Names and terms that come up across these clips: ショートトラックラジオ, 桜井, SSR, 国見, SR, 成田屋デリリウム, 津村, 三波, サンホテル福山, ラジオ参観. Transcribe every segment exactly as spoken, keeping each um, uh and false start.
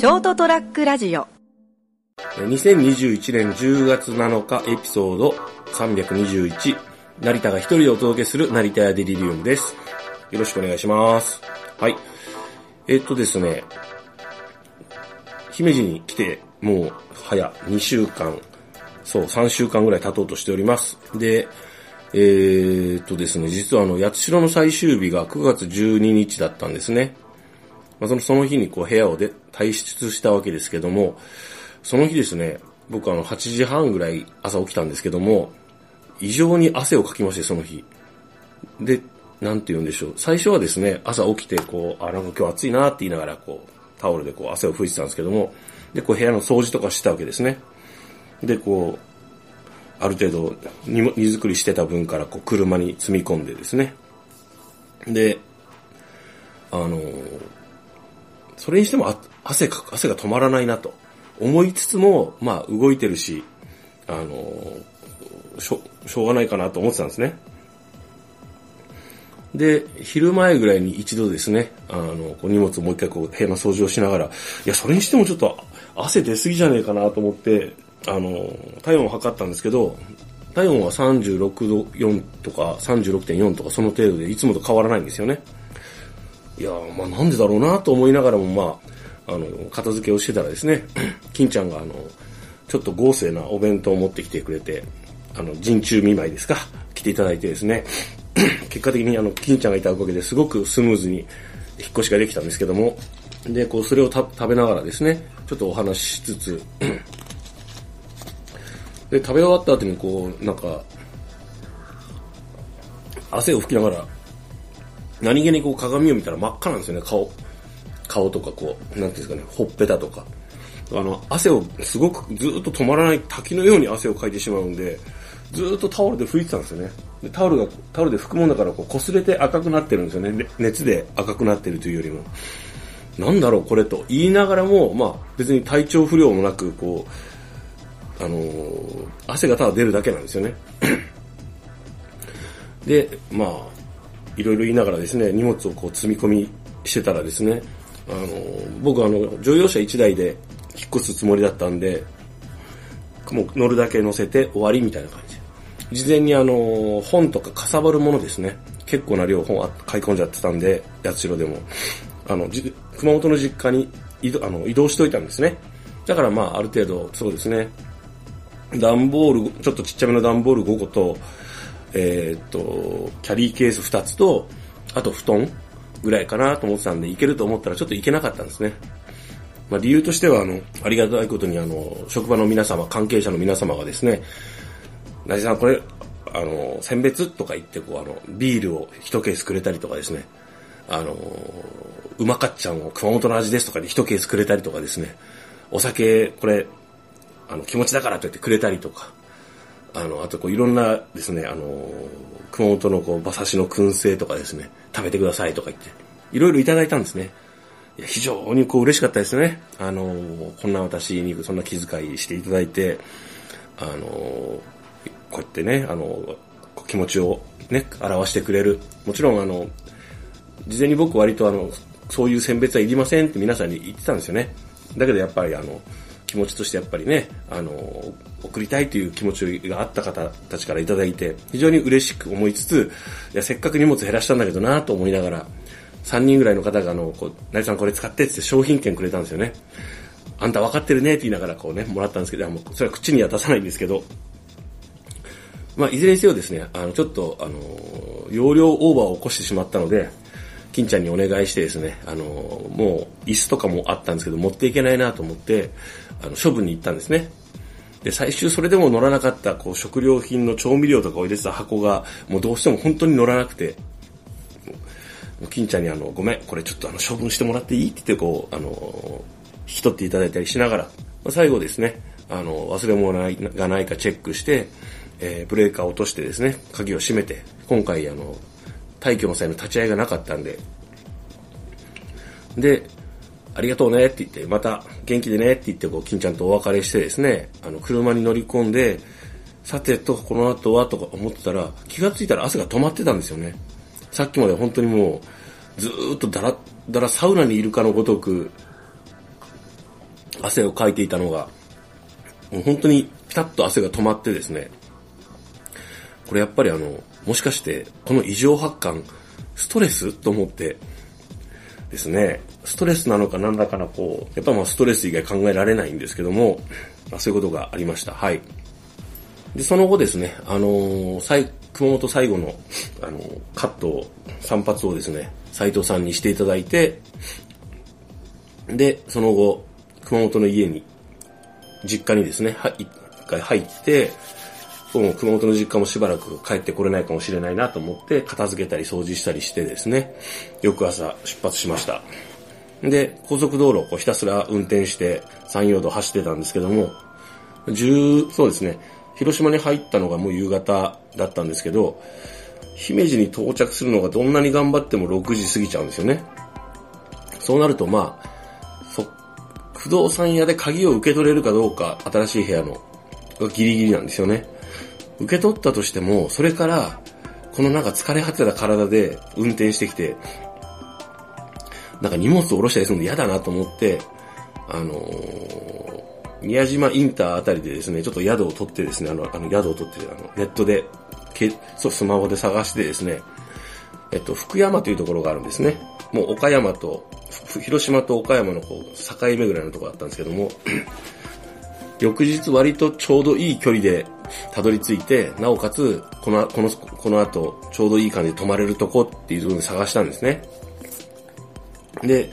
ショートトラックラジオにせんにじゅういちねんじゅうがつなのかエピソードさんびゃくにじゅういち、成田が一人でお届けする成田屋デリリウムです。よろしくお願いします。はいえっとですね姫路に来てもう早にしゅうかん、そうさんしゅうかんぐらい経とうとしております。でえー、っとですね実はあの八代の最終日がくがつじゅうににちだったんですね。まあ、そのその日にこう部屋をで退出したわけですけども、その日ですね、僕あのはちじはんぐらい朝起きたんですけども、異常に汗をかきましてその日。で、なんて言うんでしょう。最初はですね、朝起きてこう、あ、なんか今日暑いなって言いながらこう、タオルでこう汗を拭いてたんですけども、で、こう部屋の掃除とかしてたわけですね。で、こう、ある程度荷荷造りしてた分からこう車に積み込んでですね。で、あのー、それにしても汗か、汗が止まらないなと思いつつも、まあ動いてるし、あのー、しょ、しょうがないかなと思ってたんですね。で、昼前ぐらいに一度ですね、あの、こう荷物をもう一回こう部屋の掃除をしながら、いや、それにしてもちょっと汗出すぎじゃねえかなと思って、あのー、体温を測ったんですけど、体温はさんじゅうろくどよんとか さんじゅうろくてんよん とかその程度でいつもと変わらないんですよね。いやー、まあなんでだろうなと思いながらも、まあ、あの、片付けをしてたらですね、金ちゃんがあの、ちょっと豪勢なお弁当を持ってきてくれて、あの、陣中見舞いですか、来ていただいてですね、結果的にあの、金ちゃんがいたおかげですごくスムーズに引っ越しができたんですけども、で、こう、それをた食べながらですね、ちょっとお話ししつつ、で、食べ終わった後にこう、なんか、汗を拭きながら、何気にこう鏡を見たら真っ赤なんですよね、顔。顔とかこう、なんていうんですかね、ほっぺたとか。あの、汗をすごくずっと止まらない滝のように汗をかいてしまうんで、ずっとタオルで拭いてたんですよね。でタオルが、タオルで拭くもんだからこう擦れて赤くなってるんですよね。熱で赤くなってるというよりも。なんだろうこれと言いながらも、まあ別に体調不良もなく、こう、あのー、汗がただ出るだけなんですよね。で、まあ、いろいろ言いながらですね、荷物をこう積み込みしてたらですね、あの僕あの乗用車いちだいで引っ越すつもりだったんで、もう乗るだけ乗せて終わりみたいな感じ。事前にあの本とかかさばるものですね、結構な量本買い込んじゃってたんで、八代でもあのじ熊本の実家に移 動, あの移動しといたんですね。だからまあある程度そうですね、段ボールちょっとちっちゃめの段ボールごこと、えー、っと、キャリーケースふたつと、あと布団ぐらいかなと思ってたんで、いけると思ったらちょっといけなかったんですね。まあ理由としては、あの、ありがたいことに、あの、職場の皆様、関係者の皆様がですね、なじさんこれ、あの、選別とか言って、こう、あの、ビールを一ケースくれたりとかですね、あの、うまかっちゃんを熊本の味ですとかで一ケースくれたりとかですね、お酒、これ、あの、気持ちだからと言ってくれたりとか、あの、あとこういろんなですね、あのー、熊本のこう、馬刺しの燻製とかですね、食べてくださいとか言って、いろいろいただいたんですね。いや、非常にこう嬉しかったですね。あのー、こんな私にそんな気遣いしていただいて、あのー、こうやってね、あのー、気持ちをね、表してくれる。もちろんあの、事前に僕割とあの、そういう選別はいりませんって皆さんに言ってたんですよね。だけどやっぱりあの、気持ちとしてやっぱりね、あのー、送りたいという気持ちがあった方たちからいただいて、非常に嬉しく思いつつ、いや、せっかく荷物減らしたんだけどなと思いながら、さんにんぐらいの方があの、こう、成さんこれ使ってって商品券くれたんですよね。あんた分かってるねって言いながらこうね、もらったんですけど、もうそれは口には出さないんですけど、まあ、いずれにせよですね、あの、ちょっと、あのー、容量オーバーを起こしてしまったので、金ちゃんにお願いしてですね、あのー、もう椅子とかもあったんですけど、持っていけないなと思って、あの、処分に行ったんですね。で、最終それでも乗らなかった、こう、食料品の調味料とかを入れてた箱が、もうどうしても本当に乗らなくて、金ちゃんにあの、ごめん、これちょっとあの、処分してもらっていいって言って、こう、あのー、引き取っていただいたりしながら、まあ、最後ですね、あの、忘れ物がないかチェックして、えー、ブレーカーを落としてですね、鍵を閉めて、今回あの、退去の際の立ち会いがなかったんで、で、ありがとうねって言って、また元気でねって言って、こう、金ちゃんとお別れしてですね、あの、車に乗り込んで、さてと、この後はとか思ってたら、気がついたら汗が止まってたんですよね。さっきまで本当にもう、ずーっとだらだらサウナにいるかのごとく、汗をかいていたのが、もう本当にピタッと汗が止まってですね、これやっぱりあの、もしかしてこの異常発汗、ストレスと思ってですね、ストレスなのかなんだかな、こう、やっぱまあストレス以外考えられないんですけども、まあ、そういうことがありました。はい。で、その後ですね、あのー、最、熊本最後の、あのー、カットを、散髪をですね、斉藤さんにしていただいて、で、その後、熊本の家に、実家にですね、は、一回入って、もう熊本の実家もしばらく帰ってこれないかもしれないなと思って、片付けたり掃除したりしてですね、翌朝出発しました。で、高速道路をこうひたすら運転して、山陽道走ってたんですけども、十、そうですね、広島に入ったのがもう夕方だったんですけど、姫路に到着するのがどんなに頑張ってもろくじ過ぎちゃうんですよね。そうなるとまあ、そ、不動産屋で鍵を受け取れるかどうか、新しい部屋の、がギリギリなんですよね。受け取ったとしても、それから、このなんか疲れ果てた体で運転してきて、なんか荷物を下ろしたりするの嫌だなと思って、あのー、宮島インターあたりでですね、ちょっと宿を取ってですね、あの、あの宿を取って、あの、ネットで、け、そう、スマホで探してですね、えっと、福山というところがあるんですね。もう岡山と、広島と岡山のこう、境目ぐらいのところだったんですけども、翌日割とちょうどいい距離でたどり着いて、なおかつ、この、この、この後、ちょうどいい感じで泊まれるとこっていうところで探したんですね。で、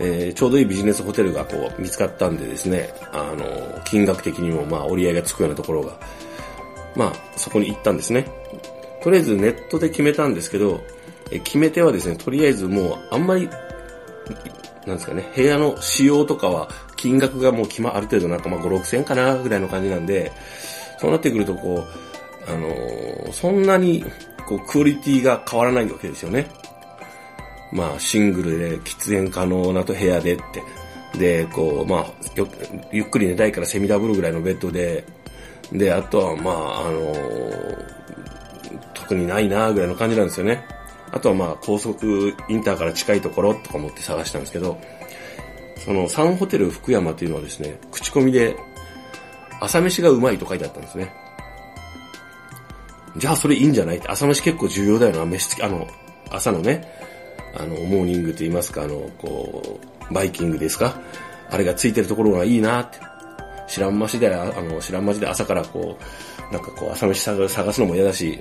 えー、ちょうどいいビジネスホテルがこう見つかったんでですね、あのー、金額的にもまあ折り合いがつくようなところが、まあそこに行ったんですね。とりあえずネットで決めたんですけど、えー、決め手はですね、とりあえずもうあんまり、なんですかね、部屋の仕様とかは金額がもう決ま、ある程度なんかまあご、ろくせんえんかなぐらいの感じなんで、そうなってくるとこう、あのー、そんなにこうクオリティが変わらないわけですよね。まあ、シングルで喫煙可能なと部屋でって。で、こう、まあ、よゆっくり寝たいからセミダブルぐらいのベッドで、で、あとは、まあ、あのー、特にないなぐらいの感じなんですよね。あとは、まあ、高速インターから近いところとか思って探したんですけど、その、サンホテル福山というのはですね、口コミで、朝飯がうまいと書いてあったんですね。じゃあ、それいいんじゃないって、朝飯結構重要だよな、飯つき、あの、朝のね、あの、モーニングと言いますか、あの、こう、バイキングですか、あれがついてるところがいいなって。知らんましで、あの、知らんましで朝からこう、なんかこう、朝飯探すのも嫌だし、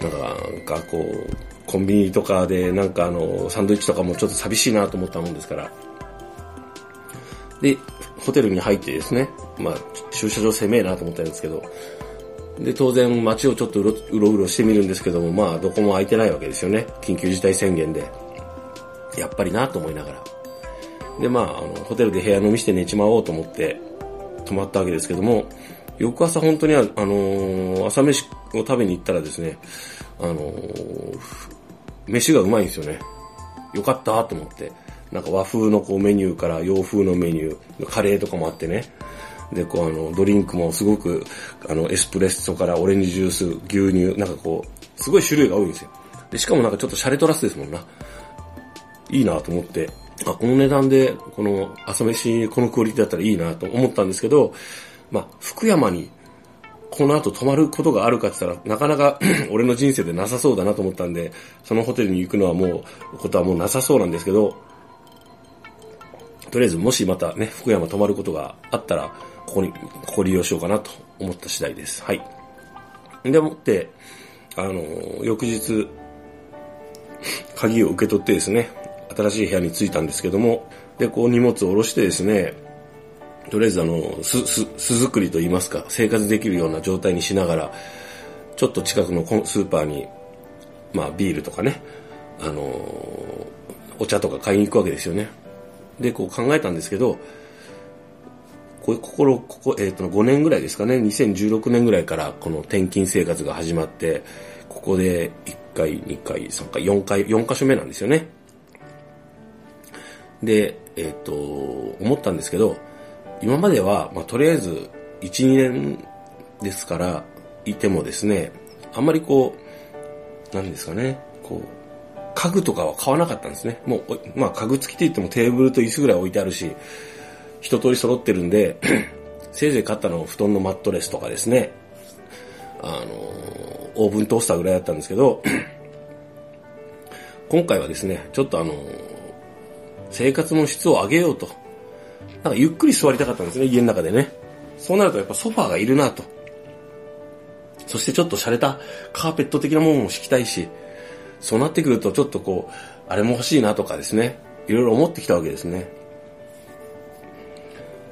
なんか、こう、コンビニとかで、なんかあの、サンドイッチとかもちょっと寂しいなと思ったもんですから。で、ホテルに入ってですね、まあ、駐車場狭いなと思ったんですけど、で、当然街をちょっとうろうろうろしてみるんですけども、まあ、どこも空いてないわけですよね。緊急事態宣言で。やっぱりなと思いながら。で、まあ、あの、ホテルで部屋飲みして寝ちまおうと思って、泊まったわけですけども、翌朝本当にあ、あのー、朝飯を食べに行ったらですね、あのー、飯がうまいんですよね。よかったと思って。なんか和風のこうメニューから洋風のメニュー、カレーとかもあってね。で、こうあの、ドリンクもすごく、あの、エスプレッソからオレンジジュース、牛乳、なんかこう、すごい種類が多いんですよ。で、しかもなんかちょっとシャレトラスですもんな。いいなと思って、あ、この値段で、この朝飯、このクオリティだったらいいなと思ったんですけど、まあ、福山に、この後泊まることがあるかって言ったら、なかなか俺の人生でなさそうだなと思ったんで、そのホテルに行くのはもう、ことはもうなさそうなんですけど、とりあえずもしまたね、福山泊まることがあったら、ここに、ここ利用しようかなと思った次第です。はい。でもって、あの、翌日、鍵を受け取ってですね、新しい部屋に着いたんですけども、で、こう荷物を下ろしてですね、とりあえずあの、す、す、巣作りと言いますか、生活できるような状態にしながら、ちょっと近くのスーパーに、まあビールとかね、あの、お茶とか買いに行くわけですよね。で、こう考えたんですけど、こう心、ここ、えっと、ごねんぐらいですかね、にせんじゅうろくねんぐらいからこの転勤生活が始まって、ここでいっかい、にかい、さんかい、よんかい、よん箇所目なんですよね。で、えっと、思ったんですけど、今までは、まあ、とりあえず、いち、にねんですから、いてもですね、あんまりこう、何ですかね、こう、家具とかは買わなかったんですね。もう、まあ家具付きって言ってもテーブルと椅子ぐらい置いてあるし、一通り揃ってるんでせいぜい買ったのは布団のマットレスとかですね、あのオーブントースターぐらいだったんですけど今回はですねちょっとあの生活の質を上げようと、なんかゆっくり座りたかったんですね、家の中でね。そうなるとやっぱソファーがいるなと、そしてちょっと洒落たカーペット的なものも敷きたいし、そうなってくるとちょっとこうあれも欲しいなとかですね、いろいろ思ってきたわけですね。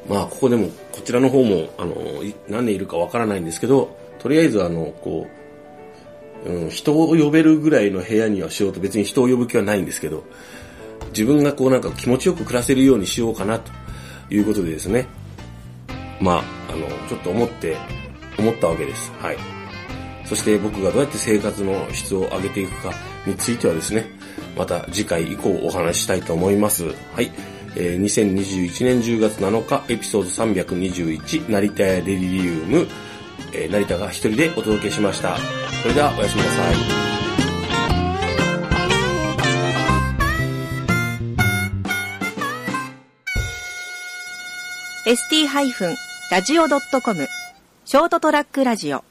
まあここでもこちらの方もあの何年いるかわからないんですけど、とりあえずあのこう、うん、人を呼べるぐらいの部屋にはしようと、別に人を呼ぶ気はないんですけど、自分がこうなんか気持ちよく暮らせるようにしようかなということでですね、まああのちょっと思って思ったわけです。はい。そして僕がどうやって生活の質を上げていくかについてはですね、また次回以降お話ししたいと思います。はい。えー、にせんにじゅういちねんじゅうがつなのかエピソードさんびゃくにじゅういち成田屋デリリウム、えー、成田が一人でお届けしました。それではおやすみなさい。エスティー ラジオ ドットコム ショートトラックラジオ